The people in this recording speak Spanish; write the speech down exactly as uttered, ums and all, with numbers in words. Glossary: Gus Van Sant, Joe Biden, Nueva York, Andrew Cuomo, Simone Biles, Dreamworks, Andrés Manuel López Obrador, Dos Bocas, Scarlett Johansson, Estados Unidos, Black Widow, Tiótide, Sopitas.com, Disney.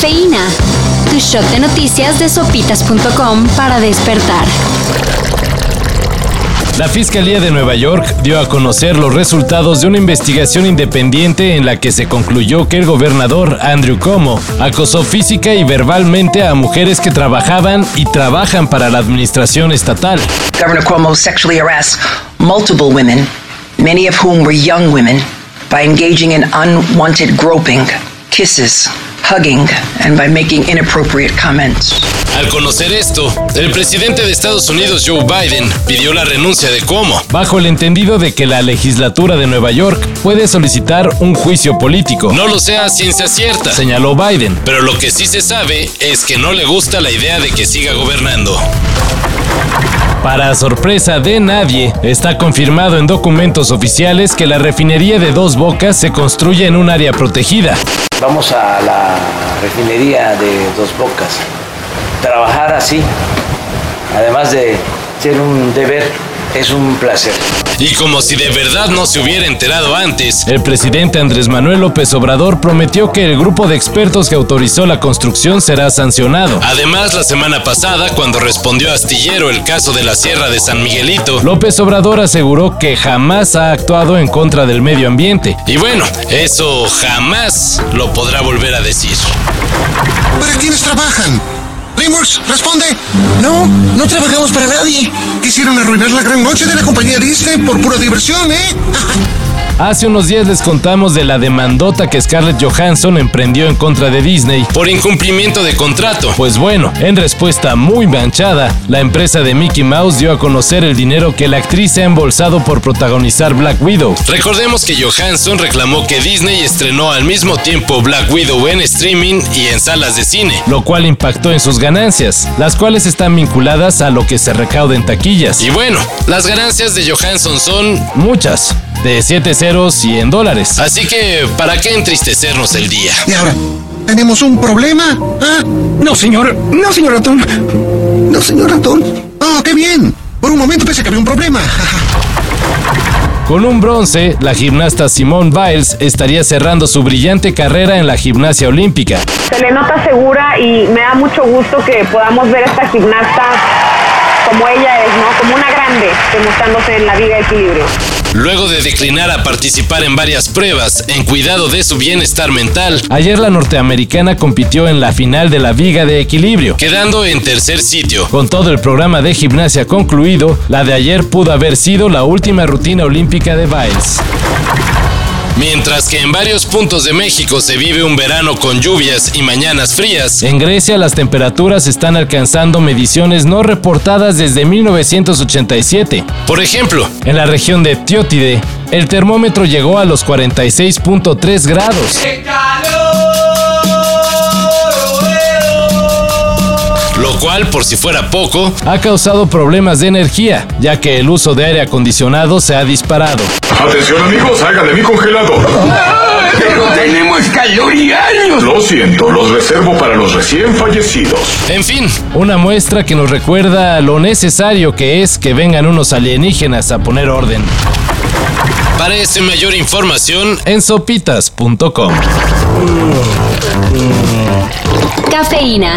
Cafeína, tu shot de noticias de Sopitas punto com para despertar. La Fiscalía de Nueva York dio a conocer los resultados de una investigación independiente en la que se concluyó que el gobernador Andrew Cuomo acosó física y verbalmente a mujeres que trabajaban y trabajan para la administración estatal. Governor Cuomo sexually harassed multiple women, many of whom were young women, by engaging in unwanted groping, kisses, hugging, and by making inappropriate comments. Al conocer esto, el presidente de Estados Unidos, Joe Biden, pidió la renuncia de Cuomo, bajo el entendido de que la legislatura de Nueva York puede solicitar un juicio político. No lo sé a ciencia cierta, señaló Biden, pero lo que sí se sabe es que no le gusta la idea de que siga gobernando. Para sorpresa de nadie, está confirmado en documentos oficiales que la refinería de Dos Bocas se construye en un área protegida. Vamos a la refinería de Dos Bocas. Trabajar así, además de ser un deber, es un placer. Y como si de verdad no se hubiera enterado antes, el presidente Andrés Manuel López Obrador prometió que el grupo de expertos que autorizó la construcción será sancionado. Además, la semana pasada, cuando respondió a Astillero el caso de la Sierra de San Miguelito, López Obrador aseguró que jamás ha actuado en contra del medio ambiente. Y bueno, eso jamás lo podrá volver a decir. ¿Para quiénes trabajan? Dreamworks, responde. No, no trabajamos para nadie. Quisieron arruinar la gran noche de la compañía Disney por pura diversión, ¿eh? Hace unos días les contamos de la demandota que Scarlett Johansson emprendió en contra de Disney por incumplimiento de contrato. Pues bueno, en respuesta muy manchada, la empresa de Mickey Mouse dio a conocer el dinero que la actriz ha embolsado por protagonizar Black Widow. Recordemos que Johansson reclamó que Disney estrenó al mismo tiempo Black Widow en streaming y en salas de cine, lo cual impactó en sus ganancias, las cuales están vinculadas a lo que se recauda en taquillas. Y bueno, las ganancias de Johansson son muchas, de siete ceros y en dólares. Así que, ¿para qué entristecernos el día? ¿Y ahora? ¿Tenemos un problema? ¿Ah? No, señor. No, señor ratón. No, señor ratón. ¡Oh, qué bien! Por un momento pensé que había un problema. Con un bronce, la gimnasta Simone Biles estaría cerrando su brillante carrera en la gimnasia olímpica. Se le nota segura y me da mucho gusto que podamos ver a esta gimnasta como ella es, ¿no? Como una grande, demostrándose en la viga de equilibrio. Luego de declinar a participar en varias pruebas en cuidado de su bienestar mental, ayer la norteamericana compitió en la final de la viga de equilibrio, quedando en tercer sitio. Con todo el programa de gimnasia concluido, la de ayer pudo haber sido la última rutina olímpica de Biles. Mientras que en varios puntos de México se vive un verano con lluvias y mañanas frías, en Grecia las temperaturas están alcanzando mediciones no reportadas desde mil novecientos ochenta y siete. Por ejemplo, en la región de Tiótide, el termómetro llegó a los cuarenta y seis punto tres grados. ¡Qué calor! Lo cual, por si fuera poco, ha causado problemas de energía, ya que el uso de aire acondicionado se ha disparado. Atención amigos, salgan de mi congelado. ¡Ah, pero tenemos calor y años! Lo siento, los reservo para los recién fallecidos. En fin, una muestra que nos recuerda lo necesario que es que vengan unos alienígenas a poner orden. Para esa mayor información en sopitas punto com. Cafeína.